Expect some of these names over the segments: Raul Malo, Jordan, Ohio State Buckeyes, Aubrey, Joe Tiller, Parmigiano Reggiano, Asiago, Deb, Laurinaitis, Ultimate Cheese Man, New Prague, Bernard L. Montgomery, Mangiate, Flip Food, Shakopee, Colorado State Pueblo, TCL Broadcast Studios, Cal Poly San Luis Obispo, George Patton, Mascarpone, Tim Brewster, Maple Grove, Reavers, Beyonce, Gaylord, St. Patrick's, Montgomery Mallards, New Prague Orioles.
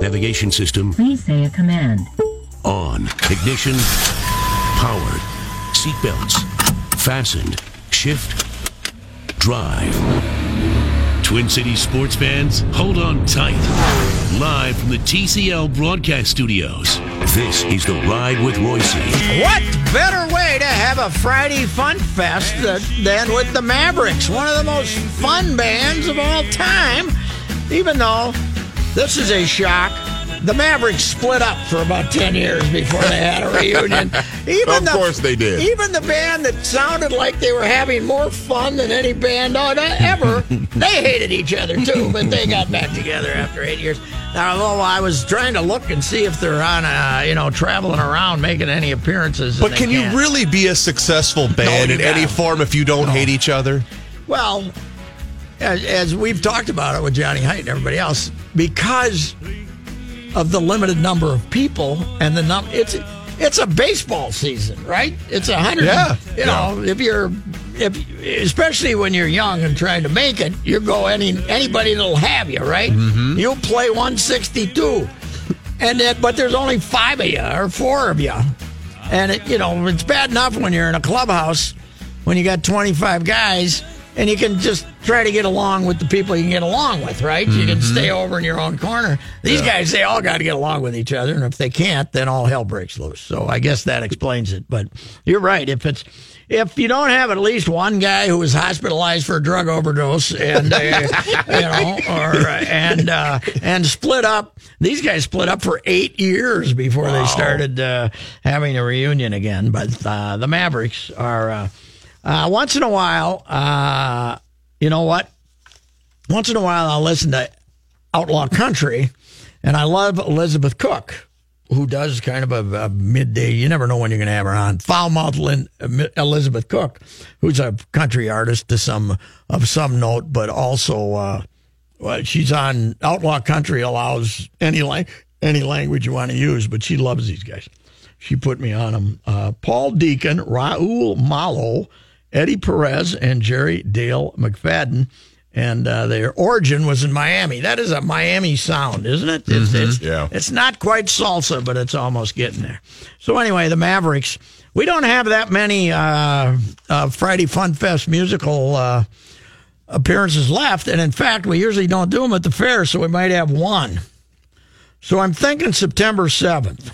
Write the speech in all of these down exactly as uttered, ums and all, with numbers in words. Navigation system. Please say a command. On. Ignition. Powered. Seatbelts. Fastened. Shift. Drive. Twin Cities sports fans, hold on tight. Live from the T C L Broadcast Studios, this is The Ride with Royce. What better way to have a Friday fun fest than with the Mavericks, one of the most fun bands of all time, even though... this is a shock. The Mavericks split up for about ten years before they had a reunion. Even of the, course they did. Even the band that sounded like they were having more fun than any band ever, they hated each other too, but they got back together after eight years. Now, although I was trying to look and see if they're on, uh, you know, traveling around, making any appearances. But can can't. you really be a successful band no, in any form if you don't no. hate each other? Well, as, as we've talked about it with Johnny Haidt and everybody else, because of the limited number of people and the number, it's it's a baseball season, right? It's a hundred. Yeah, you yeah. know, if you're, if especially when you're young and trying to make it, you go any anybody that'll have you, right? Mm-hmm. You'll play one sixty-two, and that, but there's only five of you or four of you, and it, you know, it's bad enough when you're in a clubhouse when you got twenty-five guys. And you can just try to get along with the people you can get along with, right? Mm-hmm. You can stay over in your own corner. These yeah. guys, they all got to get along with each other. And if they can't, then all hell breaks loose. So I guess that explains it. But you're right. If it's if you don't have at least one guy who was hospitalized for a drug overdose and uh, you know, or uh, and uh, and split up, these guys split up for eight years before wow. they started uh, having a reunion again. But uh, the Mavericks are. Uh, Uh, once in a while, uh, you know what? Once in a while, I'll listen to Outlaw Country, and I love Elizabeth Cook, who does kind of a, a midday, you never know when you're going to have her on, foul-mouthed Elizabeth Cook, who's a country artist to some of some note, but also uh, well, she's on Outlaw Country, allows any, la- any language you want to use, but she loves these guys. She put me on them. Uh, Paul Deacon, Raul Malo, Eddie Perez, and Jerry Dale McFadden, and uh, their origin was in Miami. That is a Miami sound, isn't it? It's, mm-hmm. it's, yeah. it's not quite salsa, but it's almost getting there. So anyway, the Mavericks, we don't have that many uh, uh, Friday Fun Fest musical uh, appearances left, and in fact, we usually don't do them at the fair, so we might have one. So I'm thinking September seventh.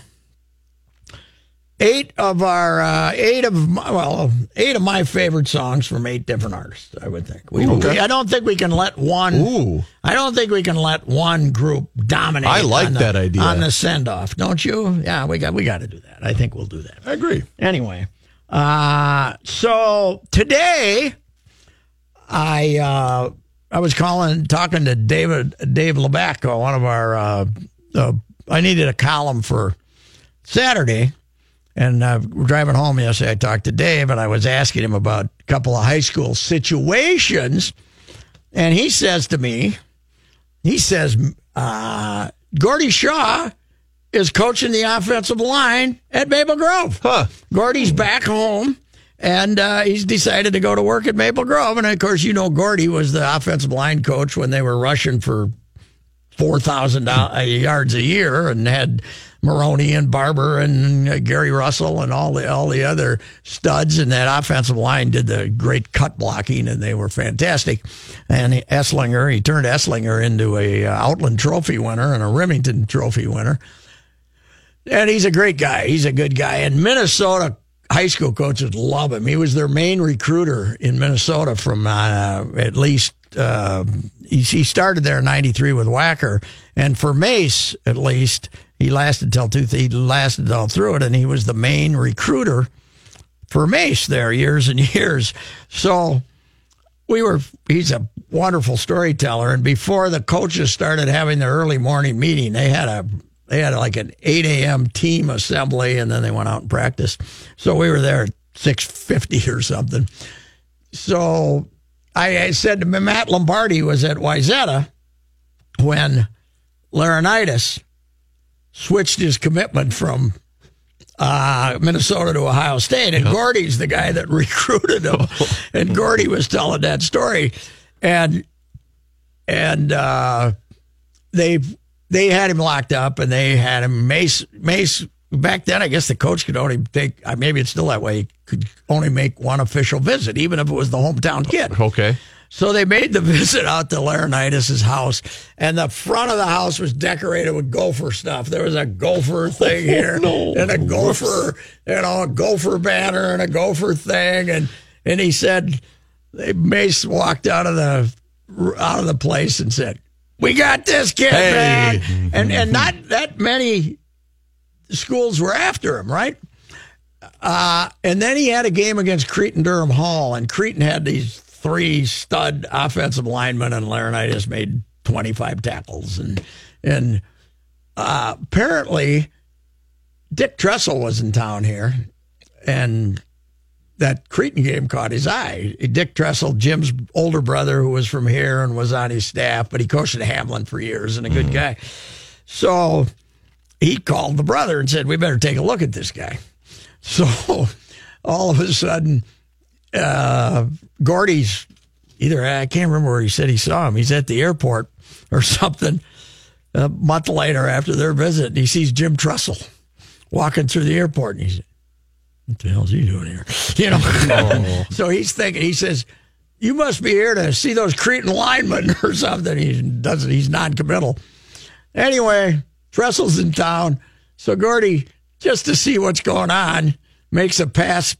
Eight of our uh, eight of my, well eight of my favorite songs from eight different artists. I would think. We, Ooh, okay. we, I don't think we can let one. Ooh. I don't think we can let one group dominate. I like on the, that idea on the send off, don't you? Yeah, we got we got to do that. I think we'll do that. I agree. Anyway, uh, so today I uh, I was calling talking to David Dave Labacco, one of our. Uh, uh, I needed a column for Saturday. And uh, we're driving home yesterday. I talked to Dave, and I was asking him about a couple of high school situations. And he says to me, he says, uh, Gordy Shaw is coaching the offensive line at Maple Grove. Huh. Gordy's back home, and uh, he's decided to go to work at Maple Grove. And, of course, you know Gordy was the offensive line coach when they were rushing for four thousand yards a year and had – Maroney and Barber and uh, Gary Russell and all the all the other studs, and that offensive line did the great cut blocking, and they were fantastic. And Esslinger, he turned Esslinger into a uh, Outland Trophy winner and a Remington Trophy winner. And he's a great guy. He's a good guy. And Minnesota high school coaches love him. He was their main recruiter in Minnesota from uh, at least uh, – he started there in ninety-three with Wacker. And for Mace, at least, he lasted till two, he lasted all through it, and he was the main recruiter for Mace there years and years. So we were – he's a wonderful storyteller. And before the coaches started having their early morning meeting, they had a – They had like an eight a.m. team assembly, and then they went out and practiced. So we were there at six fifty or something. So I, I said to Matt Lombardi was at Wayzata when Laurinaitis switched his commitment from uh, Minnesota to Ohio State. And yeah. Gordy's the guy that recruited him. And Gordy was telling that story. And, and uh, they've... They had him locked up, and they had him Mace. Mace back then, I guess the coach could only take. Maybe it's still that way. He could only make one official visit, even if it was the hometown kid. Okay. So they made the visit out to Laurinaitis' house, and the front of the house was decorated with gopher stuff. There was a gopher thing here, oh, no. and a gopher, you know, a gopher banner, and a gopher thing, and and he said, Mace walked out of the out of the place and said, "We got this kid, hey. man," and and not that many schools were after him, right? Uh, and then he had a game against Creighton Durham Hall, and Creighton had these three stud offensive linemen, and Laurinaitis made twenty-five tackles, and and uh, apparently Dick Tressel was in town here, and that Creighton game caught his eye. Dick Tressel, Jim's older brother, who was from here and was on his staff, but he coached at Hamlin for years and a good mm-hmm. guy. So he called the brother and said, "We better take a look at this guy." So all of a sudden, uh, Gordy's either, I can't remember where he said he saw him. He's at the airport or something a month later after their visit, and he sees Jim Tressel walking through the airport, and he said, "What the hell's he doing here?" You know. Oh. So he's thinking. He says, "You must be here to see those Cretan linemen or something." He doesn't. He's non-committal. Anyway, Tressel's in town, so Gordy, just to see what's going on, makes a pass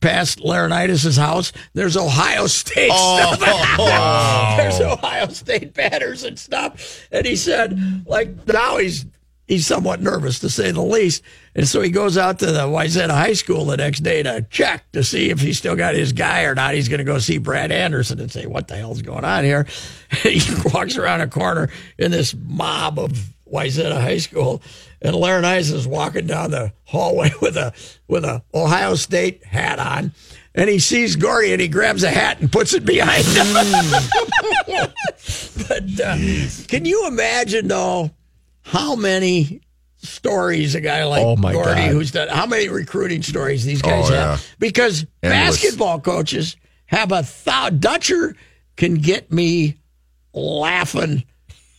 past Laurinaitis' house. There's Ohio State oh, stuff. Wow. There's Ohio State batters and stuff. And he said, like now he's. He's somewhat nervous, to say the least. And so he goes out to the Wayzata High School the next day to check to see if he's still got his guy or not. He's going to go see Brad Anderson and say, "What the hell's going on here?" And he walks around a corner in this mob of Wayzata High School, and Laurinaitis is walking down the hallway with a with a Ohio State hat on. And he sees Gordy, and he grabs a hat and puts it behind him. But uh, can you imagine, though, how many stories a guy like oh Gordy, God. who's done, how many recruiting stories these guys oh, yeah. have? Because endless. Basketball coaches have a thousand. Dutcher can get me laughing,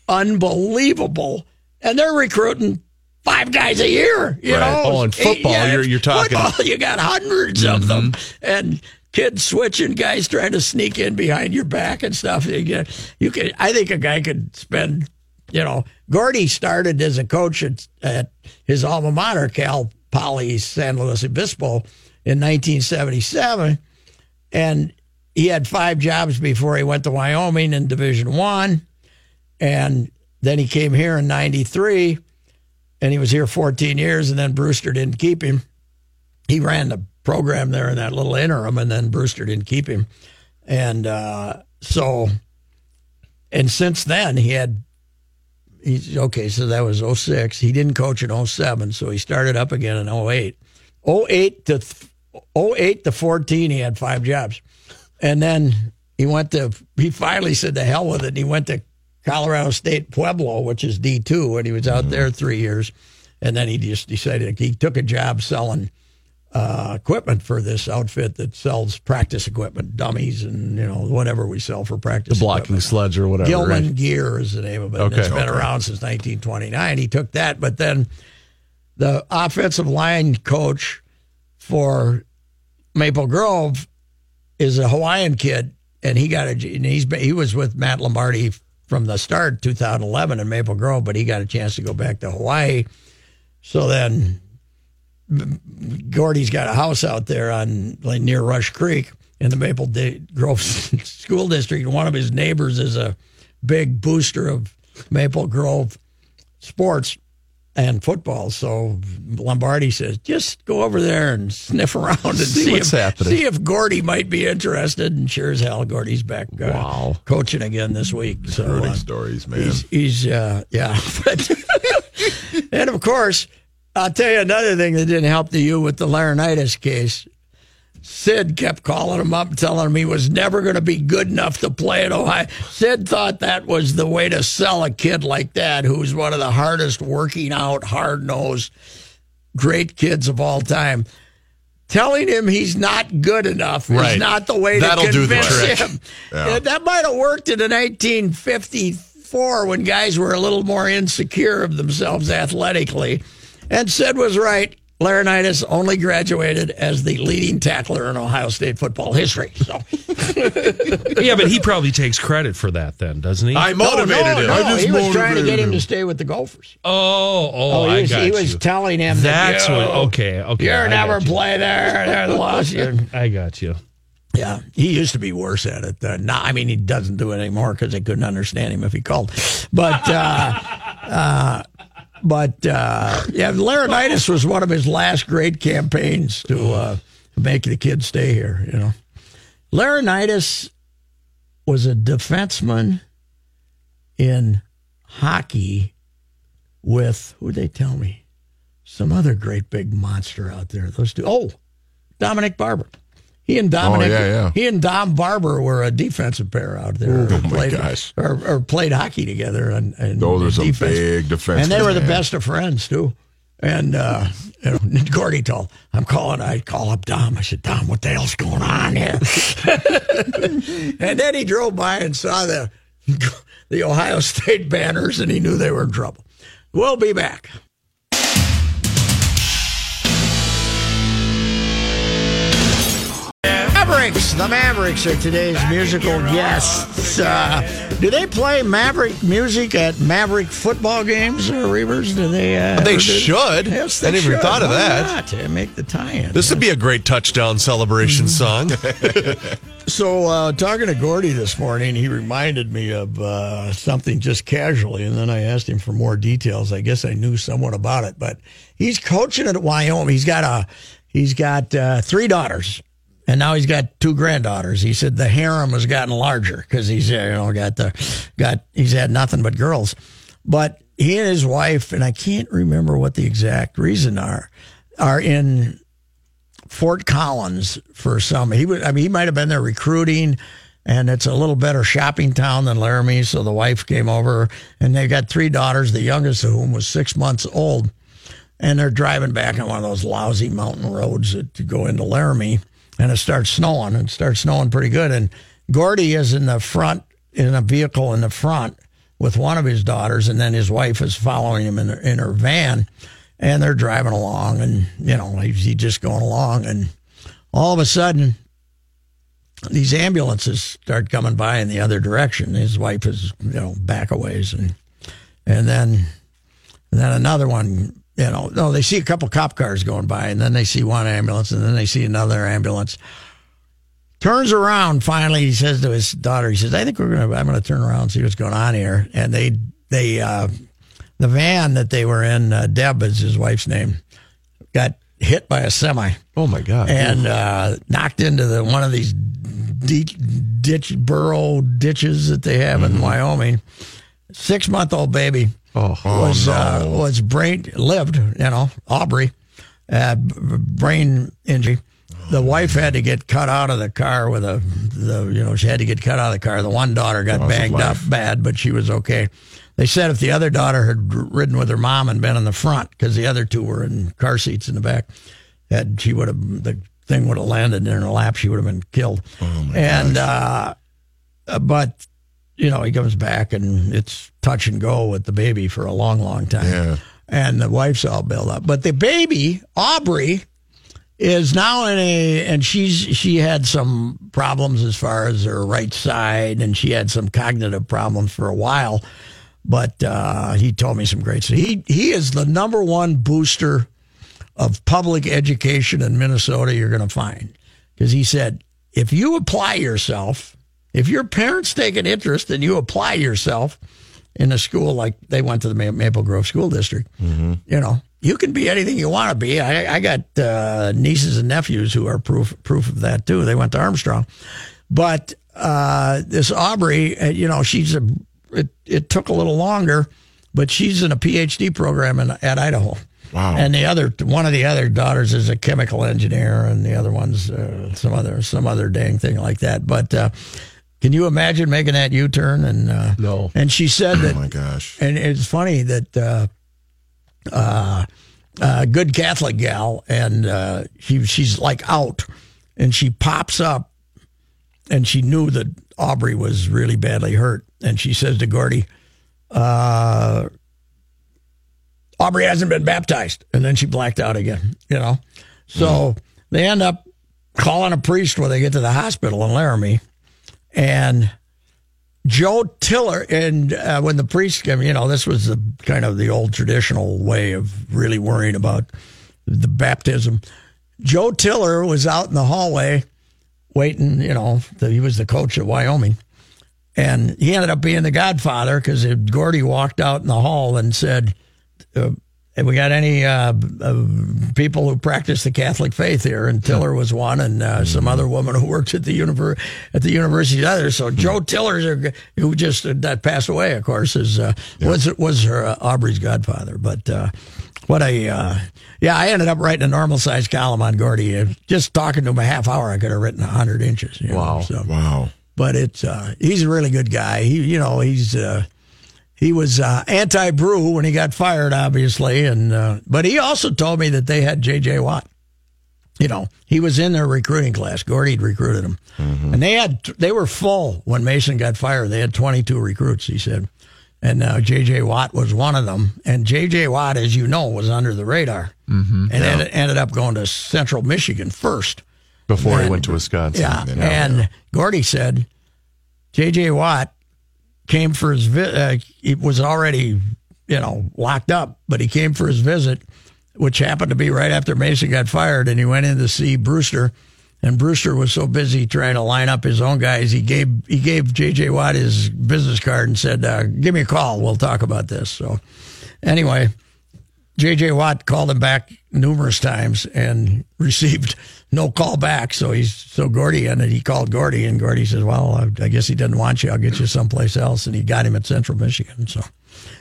unbelievable, and they're recruiting five guys a year. You right. know, oh, in football, yeah, you're you're talking. Football, you got hundreds mm-hmm. of them, and kids switching, guys trying to sneak in behind your back and stuff. You get, you can. I think a guy could spend. You know, Gordy started as a coach at, at his alma mater, Cal Poly San Luis Obispo, in nineteen seventy-seven, and he had five jobs before he went to Wyoming in Division One, and then he came here in ninety-three, and he was here fourteen years, and then Brewster didn't keep him. He ran the program there in that little interim, and then Brewster didn't keep him. And uh, so, and since then, he had... He's, okay, so that was oh six. He didn't coach in oh seven, so he started up again in oh eight. oh eight to fourteen, he had five jobs. And then he went to, he finally said to hell with it, and he went to Colorado State Pueblo, which is D two, and he was out mm-hmm. there three years. And then he just decided, he took a job selling uh, equipment for this outfit that sells practice equipment, dummies and, you know, whatever we sell for practice. The blocking equipment. Sleds or whatever. Gilman right? Gear is the name of it. Okay. It's been okay. around since nineteen twenty-nine. He took that, but then the offensive line coach for Maple Grove is a Hawaiian kid, and he got a, and he's been, he was with Matt Lombardi from the start, two thousand eleven in Maple Grove, but he got a chance to go back to Hawaii. So then Gordy's got a house out there on like near Rush Creek in the Maple Grove School District. One of his neighbors is a big booster of Maple Grove sports and football. So Lombardi says, just go over there and sniff around and see, see, what's if, happening. see if Gordy might be interested. And sure as hell, Gordy's back uh, wow. coaching again this week. So, Gordy uh, stories, man. He's, he's uh, yeah. But and, of course, I'll tell you another thing that didn't help the U with the Laurinaitis case. Sid kept calling him up, telling him he was never going to be good enough to play at Ohio. Sid thought that was the way to sell a kid like that, who's one of the hardest working out, hard-nosed, great kids of all time. Telling him he's not good enough right. is not the way That'll to convince him. Yeah. That might have worked in the nineteen fifty-four when guys were a little more insecure of themselves athletically. And Sid was right. Laurinaitis only graduated as the leading tackler in Ohio State football history. So, yeah, but he probably takes credit for that then, doesn't he? I motivated no, no, him. No, I just he was trying to get him to stay with the Gophers. Oh, oh, oh he was, I got He you. was telling him That's that, you, what, okay, okay. You're I never play there. They're lost you. I got you. Yeah, he used to be worse at it. Uh, nah, I mean, he doesn't do it anymore because they couldn't understand him if he called. But, uh, uh, But, uh, yeah, Laurinaitis was one of his last great campaigns to uh, make the kids stay here, you know. Laurinaitis was a defenseman in hockey with, who'd they tell me? Some other great big monster out there. Those two. Oh, Dominic Barber. He and Dominic, oh, yeah, yeah. he and Dom Barber were a defensive pair out there. Oh, played, my gosh. Or, or played hockey together. And, and Those are some defense. big defensemen. And they were man. the best of friends, too. And uh, you know, Gordy told, I'm calling, I call up Dom. I said, Dom, what the hell's going on here? And then he drove by and saw the, the Ohio State banners, and he knew they were in trouble. We'll be back. The Mavericks are today's musical guests. Uh, do they play Maverick music at Maverick football games or Reavers? Do they? Uh, they should. They? Yes, they I never should. thought of Why that. Not? Make the tie-in. This yeah. would be a great touchdown celebration mm-hmm. song. So, uh, talking to Gordy this morning, he reminded me of uh, something just casually, and then I asked him for more details. I guess I knew somewhat about it, but he's coaching at Wyoming. He's got a he's got uh, three daughters. And now he's got two granddaughters. He said the harem has gotten larger because he's you know got the got he's had nothing but girls. But he and his wife, and I can't remember what the exact reason are, are in Fort Collins for some. He would I mean he might have been there recruiting, and it's a little better shopping town than Laramie. So the wife came over, and they got three daughters, the youngest of whom was six months old, and they're driving back on one of those lousy mountain roads that go into Laramie. And it starts snowing. It starts snowing pretty good. And Gordy is in the front, in a vehicle in the front with one of his daughters. And then his wife is following him in her, in her van. And they're driving along. And, you know, he's he just going along. And all of a sudden, these ambulances start coming by in the other direction. His wife is, you know, back a ways. And, and, then, and then another one. You know, no, they see a couple cop cars going by, and then they see one ambulance, and then they see another ambulance. Turns around, finally, he says to his daughter, he says, I think we're gonna, I'm going to turn around and see what's going on here. And they, they, uh, the van that they were in, uh, Deb is his wife's name, got hit by a semi. Oh, my God. And uh, knocked into the one of these ditch, ditch burrow ditches that they have mm-hmm. in Wyoming. Six-month-old baby. Oh, was oh, no. uh, was brain lived, you know, Aubrey, uh, brain injury. The wife had to get cut out of the car with a, the you know, she had to get cut out of the car. The one daughter got Loss banged up bad, but she was okay. They said if the other daughter had ridden with her mom and been in the front, because the other two were in car seats in the back, that she would have the thing would have landed in her lap. She would have been killed. Oh my and gosh. uh, but. You know, he comes back, and it's touch and go with the baby for a long, long time. Yeah. And the wife's all built up. But the baby, Aubrey, is now in a, and she's she had some problems as far as her right side, and she had some cognitive problems for a while. But uh, he told me some great stuff. He, he is the number one booster of public education in Minnesota you're going to find. Because he said, if you apply yourself, if your parents take an interest and you apply yourself in a school like they went to the Maple Grove School District, mm-hmm. you know, you can be anything you want to be. I, I got uh, nieces and nephews who are proof proof of that, too. They went to Armstrong. But uh, this Aubrey, you know, she's a, it, it took a little longer, but she's in a P H D program in, at Idaho. Wow. And the other, one of the other daughters is a chemical engineer, and the other one's uh, some other some other dang thing like that. But uh, can you imagine making that U-turn? And uh, no. And she said that. Oh my gosh. And it's funny that uh, uh, a good Catholic gal, and uh, she she's like out, and she pops up, and she knew that Aubrey was really badly hurt, and she says to Gordy, Uh, Aubrey hasn't been baptized. And then she blacked out again, you know. So mm-hmm. they end up calling a priest when they get to the hospital in Laramie. And Joe Tiller, and uh, when the priest came, you know, this was the kind of the old traditional way of really worrying about the baptism. Joe Tiller was out in the hallway waiting, you know, the, he was the coach at Wyoming. And he ended up being the godfather because Gordy walked out in the hall and said, Uh, have we got any uh, uh, people who practice the Catholic faith here? And Tiller was one, and uh, some other woman who worked at the univer- at the university. Other so Joe Tiller, who just uh, passed away, of course, is uh, yeah. was was her, uh, Aubrey's godfather. But uh, what a uh, yeah! I ended up writing a normal sized column on Gordy. Just talking to him a half hour, I could have written a hundred inches. You know? Wow! So, wow! But it's uh, he's a really good guy. He you know he's. Uh, He was uh, anti-brew when he got fired, obviously, and uh, but he also told me that they had J J. Watt. You know, he was in their recruiting class. Gordy had recruited him, mm-hmm. and they had they were full when Mason got fired. They had twenty-two recruits, he said, and uh, J J. Watt was one of them. And J J. Watt, as you know, was under the radar, mm-hmm. and yeah. ended, ended up going to Central Michigan first before then, he went to Wisconsin. Yeah, and, and yeah. Gordy said J J. Watt came for his visit, uh, he was already, you know, locked up, but he came for his visit, which happened to be right after Mason got fired, and he went in to see Brewster, and Brewster was so busy trying to line up his own guys, he gave he gave J J. Watt his business card and said, uh, give me a call, we'll talk about this. So anyway, J J. Watt called him back numerous times and received no call back. So he's so Gordy ended. He called Gordy, and Gordy says, well, I, I guess he doesn't want you. I'll get you someplace else. And he got him at Central Michigan. So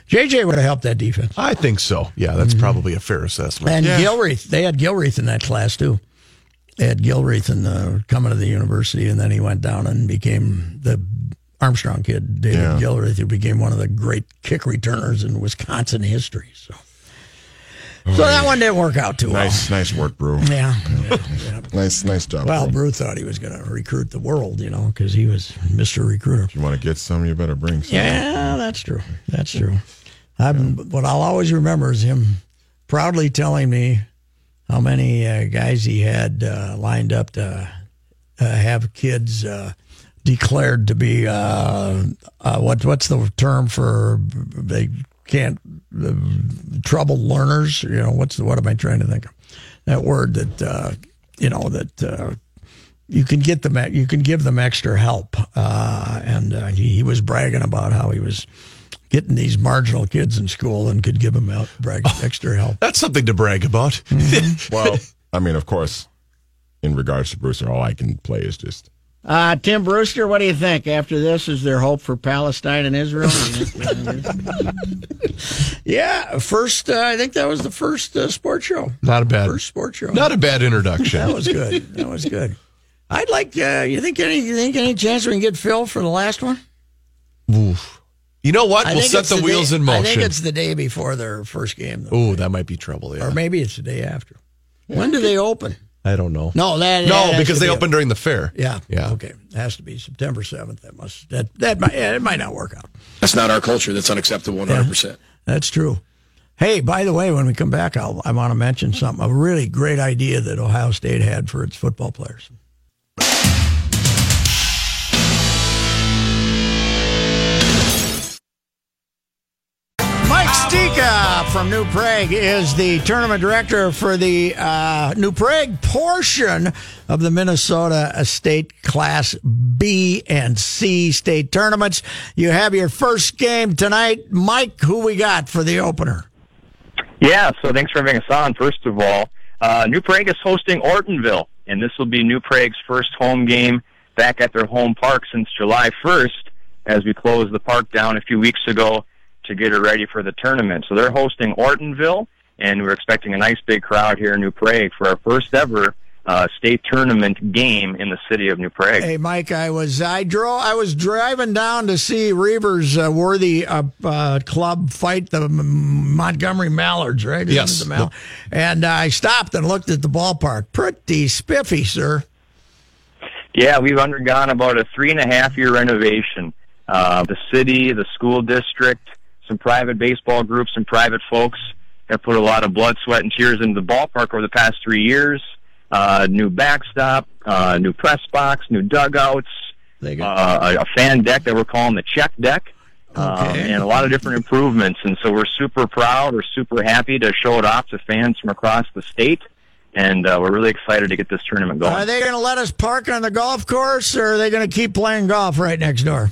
J J would have helped that defense. I think so. Yeah, that's mm-hmm. probably a fair assessment. And yeah. Gilreath, they had Gilreath in that class, too. They had Gilreath in the, coming to the university, and then he went down and became the Armstrong kid, David yeah. Gilreath, who became one of the great kick returners in Wisconsin history. So. So that one didn't work out too well. Nice, nice work, Brew. Yeah. yeah, yeah. nice, nice job. Well, Brew, Brew thought he was going to recruit the world, you know, because he was Mister Recruiter. If you want to get some, you better bring some. Yeah, that's true. That's true. I'm, yeah. What I'll always remember is him proudly telling me how many uh, guys he had uh, lined up to uh, have kids uh, declared to be uh, uh, what? What's the term for they? Can't uh, troubled learners, you know, what's the, what am I trying to think of? That word that, uh, you know, that uh, you can get them, you can give them extra help. Uh, and uh, he, he was bragging about how he was getting these marginal kids in school and could give them out, brag, oh, extra help. That's something to brag about. Mm-hmm. Well, I mean, of course, in regards to Brewster, all I can play is just. Uh, Tim Brewster, what do you think? After this, is there hope for Palestine and Israel? yeah, first, uh, I think that was the first uh, sports show. Not a bad first sports show. Not a bad introduction. That was good. That was good. I'd like. Uh, you think any? You think any chance we can get Phil for the last one? Oof. You know what? I we'll set the, the wheels day, in motion. I think it's the day before their first game. Ooh, that might be trouble. Yeah, or maybe it's the day after. Yeah. When do they open? I don't know. No, that, no, that because they be open a, during the fair. Yeah, yeah. Okay, it has to be September seventh. That must that that might yeah, it might not work out. That's not our culture. That's unacceptable. One hundred percent. That's true. Hey, by the way, when we come back, I'll, I want to mention something. A really great idea that Ohio State had for its football players. Sticha from New Prague is the tournament director for the uh, New Prague portion of the Minnesota State Class B and C state tournaments. You have your first game tonight. Mike, who we got for the opener? Yeah, so thanks for having us on, first of all. Uh, New Prague is hosting Ortonville, and this will be New Prague's first home game back at their home park since July first, as we closed the park down a few weeks ago to get it ready for the tournament. So they're hosting Ortonville, and we're expecting a nice big crowd here in New Prague for our first ever uh, state tournament game in the city of New Prague. Hey, Mike, I was I drove I was driving down to see Reavers uh, Worthy uh, uh, Club fight the M- Montgomery Mallards, right? Isn't yes. The Mallard? And uh, I stopped and looked at the ballpark. Pretty spiffy, sir. Yeah, we've undergone about a three and a half year renovation. Uh, the city, the school district, some private baseball groups and private folks have put a lot of blood, sweat, and tears into the ballpark over the past three years. Uh, new backstop, uh, new press box, new dugouts, uh, a fan deck that we're calling the check deck, okay. um, and a lot of different improvements. And so we're super proud. We're super happy to show it off to fans from across the state. And uh, we're really excited to get this tournament going. Are they going to let us park on the golf course, or are they going to keep playing golf right next door?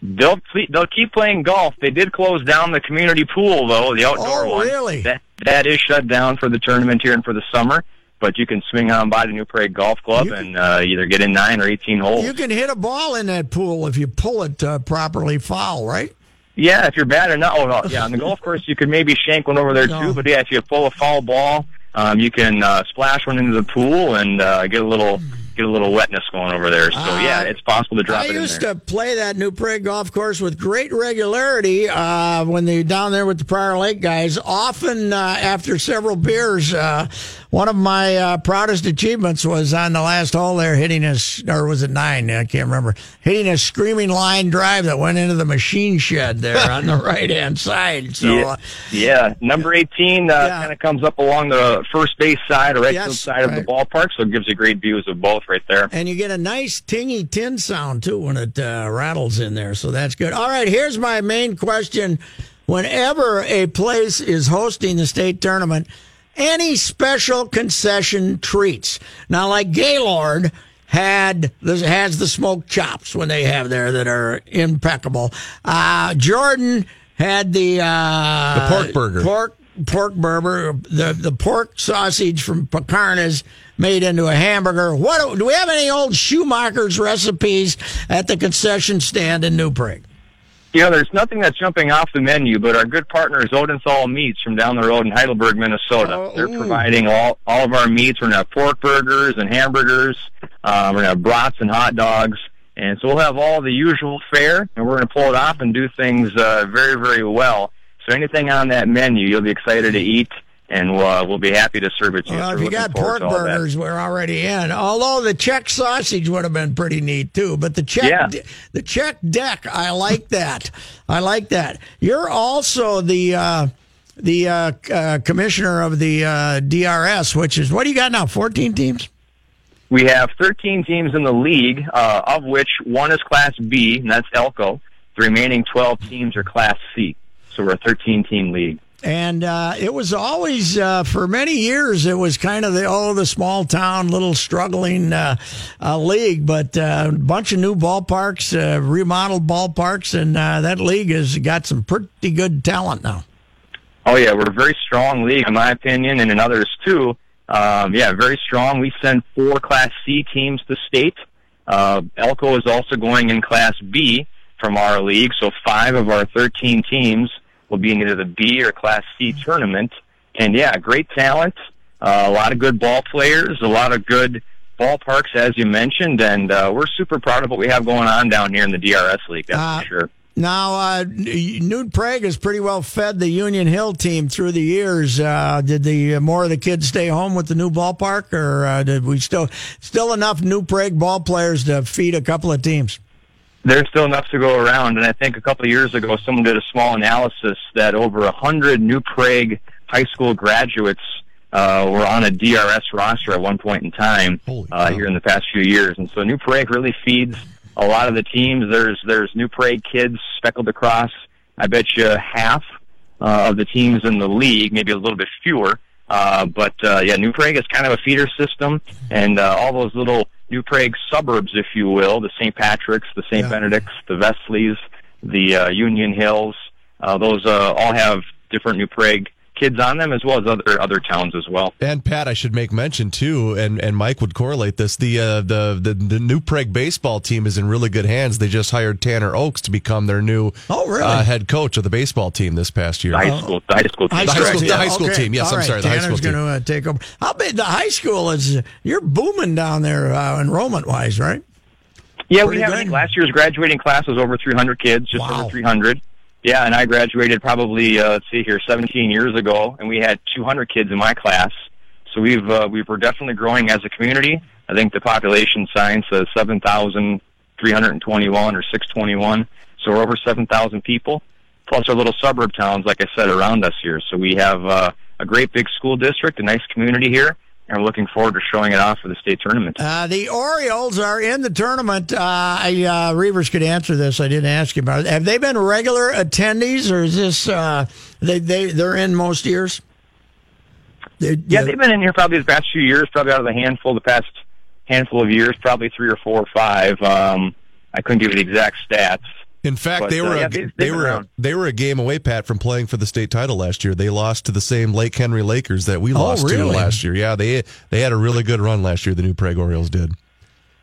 They'll they'll keep playing golf. They did close down the community pool, though, the outdoor oh, one. Oh, really? That, that is shut down for the tournament here and for the summer. But you can swing on by the New Prague Golf Club you and uh, either get in nine or eighteen holes. You can hit a ball in that pool if you pull it uh, properly foul, right? Yeah, if you're bad or not. Oh, yeah, on the golf course, you could maybe shank one over there, no. too. But, yeah, if you pull a foul ball, um, you can uh, splash one into the pool and uh, get a little... Get a little wetness going over there. So, uh, yeah, it's possible to drop I it in there. I used to play that New Prague golf course with great regularity uh, when they were down there with the Prior Lake guys. Often uh, after several beers, uh, one of my uh, proudest achievements was on the last hole there hitting a, or was it nine? I can't remember. Hitting a screaming line drive that went into the machine shed there on the right-hand side. So Yeah, uh, yeah. number eighteen uh, yeah. kind of comes up along the first base side or right yes, side right. of the ballpark, so it gives you great views of both. Right there. And you get a nice tingy tin sound, too, when it uh, rattles in there, so that's good. All right, here's my main question. Whenever a place is hosting the state tournament, any special concession treats? Now, like Gaylord had has the smoked chops when they have there that are impeccable. Uh, Jordan had the... Uh, the pork burger. Pork Pork burger, the the pork sausage from Picarna's made into a hamburger. What do we have? Any old Schumacher's recipes at the concession stand in New Prague? You know, there's nothing that's jumping off the menu, but our good partners Odenthal Meats from down the road in Heidelberg, Minnesota, oh, they're ooh. providing all all of our meats. We're gonna have pork burgers and hamburgers. Uh, we're gonna have brats and hot dogs. And so we'll have all the usual fare, and we're gonna pull it off and do things uh, very very well. So anything on that menu, you'll be excited to eat, and uh, we'll be happy to serve it to you. Well, if you got pork burgers, we're already in. Although the Czech sausage would have been pretty neat, too. But the Czech, yeah. de- the Czech deck, I like that. I like that. You're also the uh, the uh, uh, commissioner of the uh, D R S, which is, what do you got now, fourteen teams? We have thirteen teams in the league, uh, of which one is Class B, and that's Elko. The remaining twelve teams are Class C. So we're a thirteen-team league. And uh, it was always, uh, for many years, it was kind of the, oh, the small-town, little struggling uh, uh, league. But uh, a bunch of new ballparks, uh, remodeled ballparks, and uh, that league has got some pretty good talent now. Oh, yeah, we're a very strong league, in my opinion, and in others, too. Um, yeah, very strong. We send four Class C teams to state. Uh, Elko is also going in Class B from our league, so five of our thirteen teams will be in either the B or Class C tournament. And, yeah, great talent, uh, a lot of good ball players, a lot of good ballparks, as you mentioned, and uh, we're super proud of what we have going on down here in the D R S League, that's uh, for sure. Now, uh, New Prague has pretty well fed the Union Hill team through the years. Uh, did the uh, more of the kids stay home with the new ballpark, or uh, did we still still enough New Prague ball players to feed a couple of teams? There's still enough to go around, and I think a couple of years ago someone did a small analysis that over one hundred New Prague high school graduates uh, were on a D R S roster at one point in time uh, here in the past few years. And so New Prague really feeds a lot of the teams. There's there's New Prague kids speckled across, I bet you half uh, of the teams in the league, maybe a little bit fewer. Uh, but, uh, yeah, New Prague is kind of a feeder system, and uh, all those little New Prague suburbs, if you will, the Saint Patrick's, the Saint Yeah. Benedict's, the Vesleys, the uh, Union Hills, uh, those uh, all have different New Prague kids on them, as well as other other towns as well. And Pat, I should make mention too, and, and Mike would correlate this, the, uh, the the the New Prague baseball team is in really good hands. They just hired Tanner Oaks to become their new oh, really? uh, head coach of the baseball team this past year. The high school, the high school team. High school, correct, the yeah. high school okay. team, yes, all I'm right. sorry, the Tanner's high school gonna, team. Tanner's going to take over. How big the high school is, you're booming down there uh, enrollment-wise, right? Yeah, Pretty we have last year's graduating class was over three hundred kids, just wow. over three hundred. Yeah, and I graduated probably, uh, let's see here, seventeen years ago, and we had two hundred kids in my class. So we've, uh, we were definitely growing as a community. I think the population sign says seven thousand three hundred twenty-one or six twenty-one. So we're over seven thousand people, plus our little suburb towns, like I said, around us here. So we have uh, a great big school district, a nice community here. I'm looking forward to showing it off for the state tournament. Uh, the Orioles are in the tournament. Uh, I, uh, Reavers could answer this. I didn't ask you about it. Have they been regular attendees, or is this uh, they, they, they're in most years? They, yeah, they've been in here probably the past few years, probably out of the handful, the past handful of years, probably three or four or five. Um, I couldn't give you the exact stats. In fact, but, they were uh, yeah, they, they were around. they were a game away, Pat, from playing for the state title last year. They lost to the same Lake Henry Lakers that we oh, lost really? to last year. Yeah, they they had a really good run last year. The New Prague Orioles did.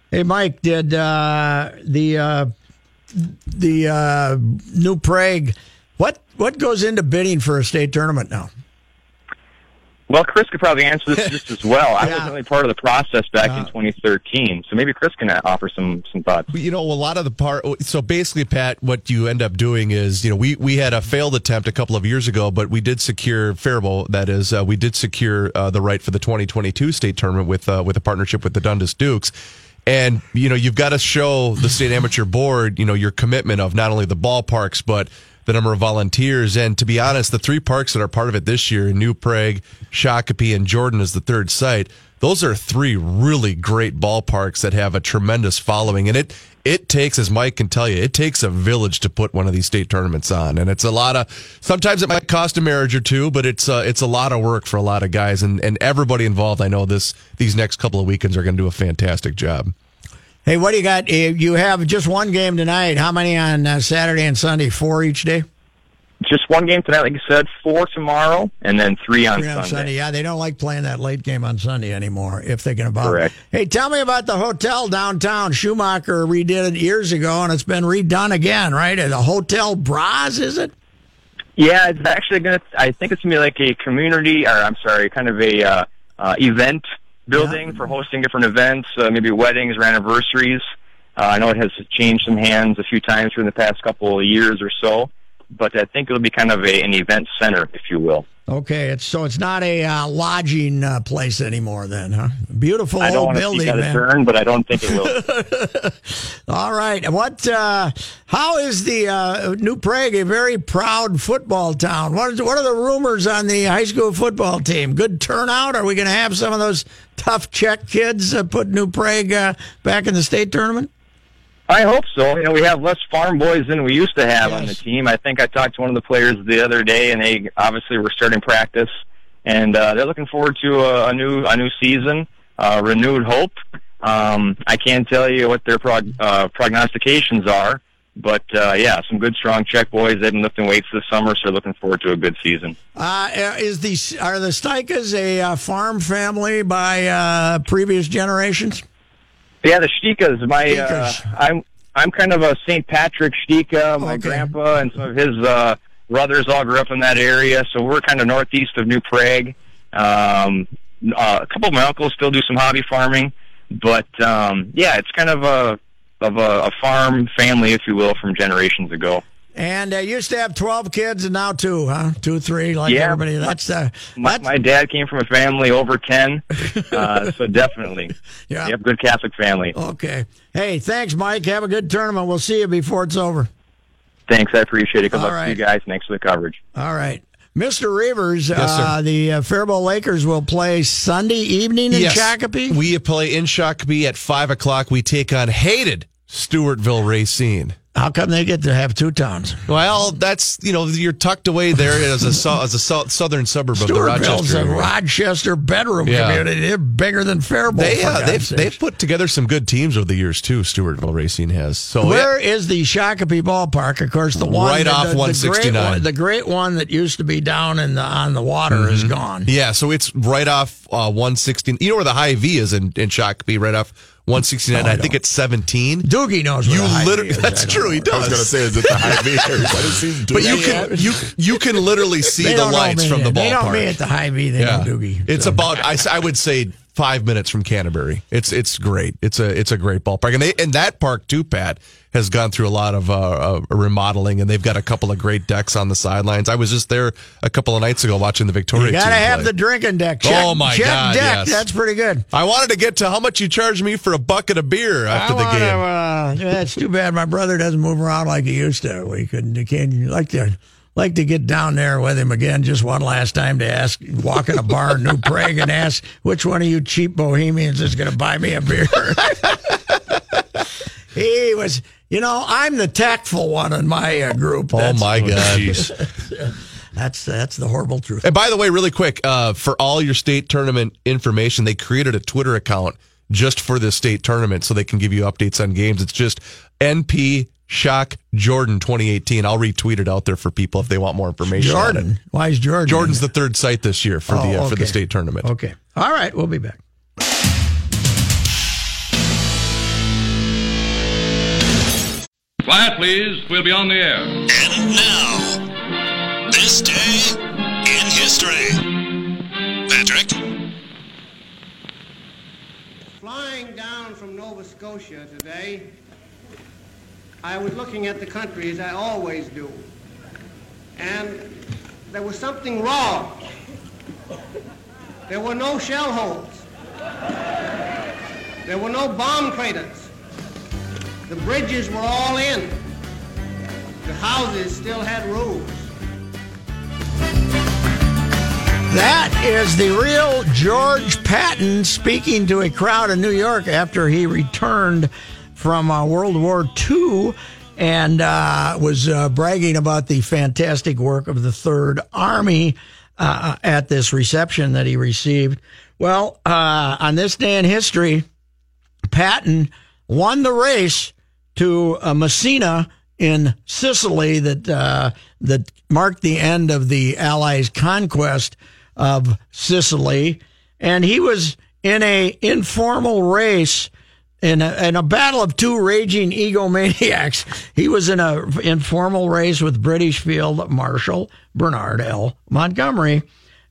Hey, Mike, did uh, the uh, the uh, New Prague? What what goes into bidding for a state tournament now? Well, Chris could probably answer this just as well. I yeah. wasn't really part of the process back yeah. in twenty thirteen, so maybe Chris can offer some some thoughts. You know, a lot of the part. So basically, Pat, what you end up doing is, you know, we, we had a failed attempt a couple of years ago, but we did secure Faribault. That is, uh, we did secure uh, the right for the twenty twenty-two state tournament with uh, with a partnership with the Dundas Dukes. And, you know, you've got to show the state amateur board, you know, your commitment of not only the ballparks but the number of volunteers. And to be honest, the three parks that are part of it this year, New Prague, Shakopee, and Jordan is the third site. Those are three really great ballparks that have a tremendous following. And it, it takes, as Mike can tell you, it takes a village to put one of these state tournaments on. And it's a lot of, sometimes it might cost a marriage or two, but it's uh, it's a lot of work for a lot of guys. And, and everybody involved, I know this these next couple of weekends are going to do a fantastic job. Hey, what do you got? You have just one game tonight. How many on uh, Saturday and Sunday? Four each day? Just one game tonight, like you said, four tomorrow, and then three on, three on Sunday. Sunday. Yeah, they don't like playing that late game on Sunday anymore, if they can about it. Correct. Hey, tell me about the hotel downtown. Schumacher redid it years ago, and it's been redone again, right? The Hotel Bras, is it? Yeah, it's actually going to, I think it's going to be like a community, or I'm sorry, kind of a uh, uh, event building yeah. for hosting different events, uh, maybe weddings or anniversaries. Uh, I know it has changed some hands a few times during the past couple of years or so, but I think it'll be kind of a, an event center, if you will. Okay, it's, so it's not a uh, lodging uh, place anymore then, huh? Beautiful old building, man. I don't want to speak out of turn, but I don't think it will. All right. What? Uh, how is the uh, New Prague a very proud football town? What, is, what are the rumors on the high school football team? Good turnout? Are we going to have some of those tough Czech kids uh, put New Prague uh, back in the state tournament? I hope so. You know, we have less farm boys than we used to have yes. on the team. I think I talked to one of the players the other day, and they obviously were starting practice, and uh, they're looking forward to a, a new a new season, uh, renewed hope. Um, I can't tell you what their prog- uh, prognostications are, but uh, yeah, some good strong Czech boys. They've been lifting weights this summer, so they're looking forward to a good season. Uh, is the are the Stichas a uh, farm family by uh, previous generations? Yeah, the Stichas. My, uh, I'm I'm kind of a Saint Patrick Sticha. My okay. grandpa and some of his uh, brothers all grew up in that area, so we're kind of northeast of New Prague. Um, uh, a couple of my uncles still do some hobby farming, but um, yeah, it's kind of a of a, a farm family, if you will, from generations ago. And they used to have twelve kids, and now two, huh? Two, three, like yeah, everybody. That's uh, my, that's... my dad came from a family over ten, uh, so definitely. Yeah. Yep, good Catholic family. Okay. Hey, thanks, Mike. Have a good tournament. We'll see you before it's over. Thanks. I appreciate it. Good All luck right. to you guys. Thanks for the coverage. All right. Mister Reavers, yes, uh, the uh, Faribault Lakers will play Sunday evening in yes. Shakopee? We play in Shakopee at five o'clock. We take on hated Stewartville Racine. How come they get to have two towns? Well, that's, you know, you're tucked away there as a, so, as a so, southern suburb of the Rochester area. A Rochester bedroom yeah. community. They're bigger than Faribault. They, uh, they've, they've put together some good teams over the years, too, Stewartville Racing has. So Where yeah. is the Shakopee ballpark? Of course, the one right that, off the, one sixty-nine. The great one, the great one that used to be down in the, on the water mm-hmm. is gone. Yeah, so it's right off uh, one sixteen. You know where the Hy-Vee is in, in Shakopee, right off one sixty-nine, no, I, I think it's seventeen. Doogie knows what you literally. Is. That's true, he does. I was going to say, is it the Hy-Vee? But you can, you, you can literally see the lights from the ballpark. They don't meet at the Hy-Vee, they yeah. know Doogie. It's so. about, I, I would say, five minutes from Canterbury. It's it's great. It's a it's a great ballpark. And, they, and that park, too, Pat, has gone through a lot of uh, uh, remodeling, and they've got a couple of great decks on the sidelines. I was just there a couple of nights ago watching the Victoria team. You got to have play. the drinking deck. Check, oh, my check God, deck. Yes. That's pretty good. I wanted to get to how much you charged me for a bucket of beer after I the wanna, game. Uh, that's too bad. My brother doesn't move around like he used to. We couldn't, you can't, like to, like to get down there with him again just one last time to ask, walk in a bar in New Prague and ask, which one of you cheap bohemians is going to buy me a beer? He was, you know, I'm the tactful one in my uh, group. That's, oh, my God. That's that's the horrible truth. And by the way, really quick, uh, for all your state tournament information, they created a Twitter account just for the state tournament so they can give you updates on games. It's just N P Shock Jordan twenty eighteen. I'll retweet it out there for people if they want more information. Jordan? Why is Jordan? Jordan's the third site this year for oh, the uh, okay. for the state tournament. Okay. All right. We'll be back. Quiet, please. We'll be on the air. And now, this day in history. Patrick? Flying down from Nova Scotia today, I was looking at the country as I always do, and there was something wrong. There were no shell holes. There were no bomb craters. The bridges were all in. The houses still had roofs. That is the real George Patton speaking to a crowd in New York after he returned from uh, World War Two, and uh, was uh, bragging about the fantastic work of the Third Army uh, at this reception that he received. Well, uh, on this day in history, Patton won the race to uh, Messina in Sicily that uh, that marked the end of the Allies' conquest of Sicily, and he was in a informal race. In a, in a battle of two raging egomaniacs, he was in a informal race with British Field Marshal Bernard L. Montgomery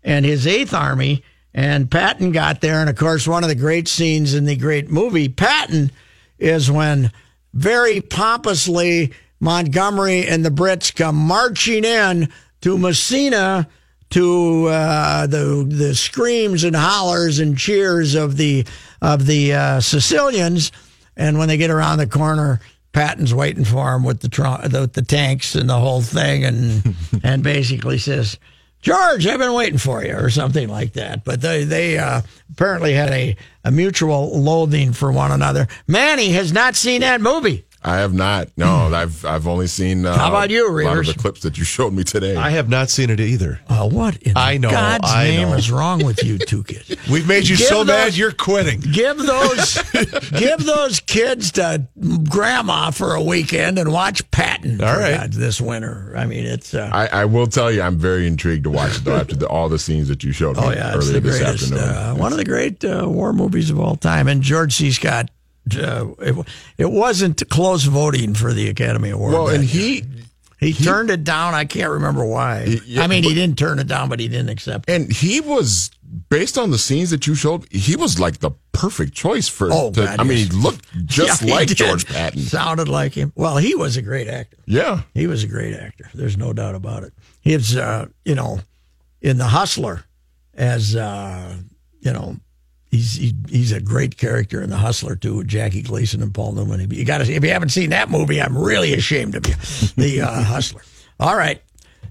and his Eighth Army, and Patton got there. And, of course, one of the great scenes in the great movie Patton is when very pompously Montgomery and the Brits come marching in to Messina to uh, the the screams and hollers and cheers of the of the uh, Sicilians, and when they get around the corner, Patton's waiting for him with the tr- the, the tanks and the whole thing, and and basically says, "George, I've been waiting for you," or something like that. But they they uh, apparently had a, a mutual loathing for one another. Manny has not seen that movie. I have not. No, I've I've only seen uh, How about you, Reavers? A lot of the clips that you showed me today. I have not seen it either. Uh, what in I know, God's I name know. is wrong with you two kids? We've made you give so those, mad you're quitting. Give those give those kids to Grandma for a weekend and watch Patton all right. God, this winter. I mean, it's. Uh, I, I will tell you, I'm very intrigued to watch it though after the, all the scenes that you showed me oh, yeah, earlier this greatest, afternoon. Uh, one of the great uh, war movies of all time, and George C. Scott. Uh, it, it wasn't close voting for the Academy Award. Well, and he, he he turned it down. I can't remember why. He, yeah, I mean, but, he didn't turn it down, but he didn't accept it. And he was, based on the scenes that you showed, he was like the perfect choice for. Oh, to, God, I mean, he looked just yeah, like George Patton. Sounded like him. Well, he was a great actor. Yeah, he was a great actor. There's no doubt about it. He was, uh, you know, in The Hustler, as uh, you know. He's he, he's a great character in The Hustler too, with Jackie Gleason and Paul Newman. You got if you haven't seen that movie, I'm really ashamed of you. The uh, Hustler. All right,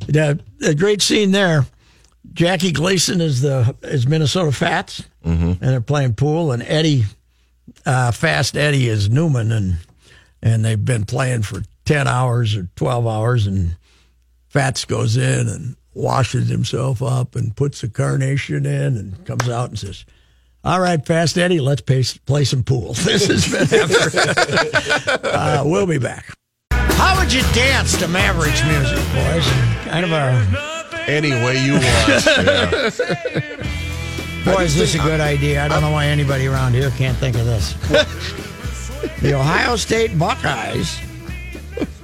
the, the great scene there. Jackie Gleason is the is Minnesota Fats, mm-hmm. and they're playing pool, and Eddie, uh, Fast Eddie is Newman, and and they've been playing for ten hours or twelve hours, and Fats goes in and washes himself up and puts the carnation in and comes out and says, all right, Fast Eddie, let's pay, play some pool. This has been after. uh, we'll be back. How would you dance to Mavericks music, boys? Kind of a... Any way you want. Yeah. Boy, is this a good idea? I don't know why anybody around here can't think of this. The Ohio State Buckeyes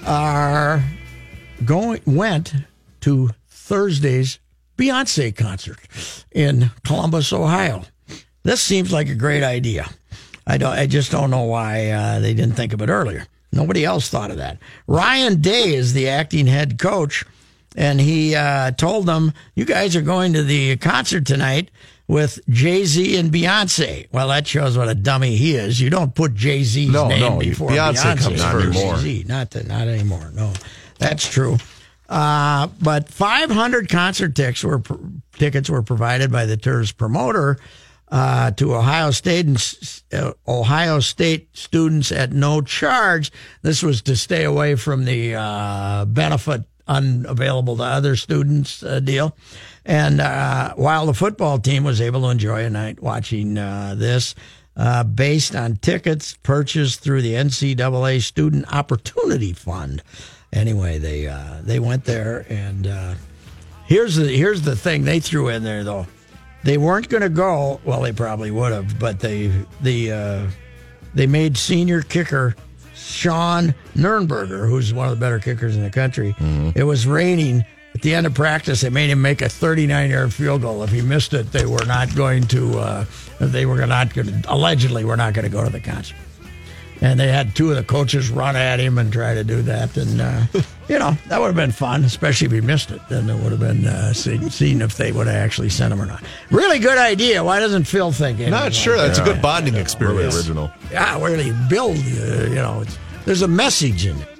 are going went to Thursday's Beyonce concert in Columbus, Ohio. This seems like a great idea. I don't. I just don't know why uh, they didn't think of it earlier. Nobody else thought of that. Ryan Day is the acting head coach, and he uh, told them, "You guys are going to the concert tonight with Jay-Z and Beyonce." Well, that shows what a dummy he is. You don't put Jay-Z's no, name no, before Beyonce. Beyonce comes not first. Anymore. Not, to, not anymore. No, that's true. Uh, but five hundred concert tickets were tickets were provided by the tour's promoter uh, to Ohio State and uh, Ohio State students at no charge. This was to stay away from the uh, benefit unavailable to other students uh, deal. And uh, while the football team was able to enjoy a night watching uh, this, uh, based on tickets purchased through the N C double A Student Opportunity Fund. Anyway, they uh, they went there, and uh, here's the here's the thing they threw in there though. They weren't going to go. Well, they probably would have, but they the uh, they made senior kicker Sean Nurnberger, who's one of the better kickers in the country. Mm-hmm. It was raining. At the end of practice, they made him make a thirty-nine-yard field goal. If he missed it, they were not going to. Uh, they were not going to. Allegedly, were not going to go to the concert. And they had two of the coaches run at him and try to do that. And uh, you know, that would have been fun, especially if he missed it. Then it would have been uh, seen, seen if they would have actually sent him or not. Really good idea. Why doesn't Phil think? Not sure. That's there? a good bonding experience. Really original. Yeah, really build. Uh, you know, it's, there's a message in it.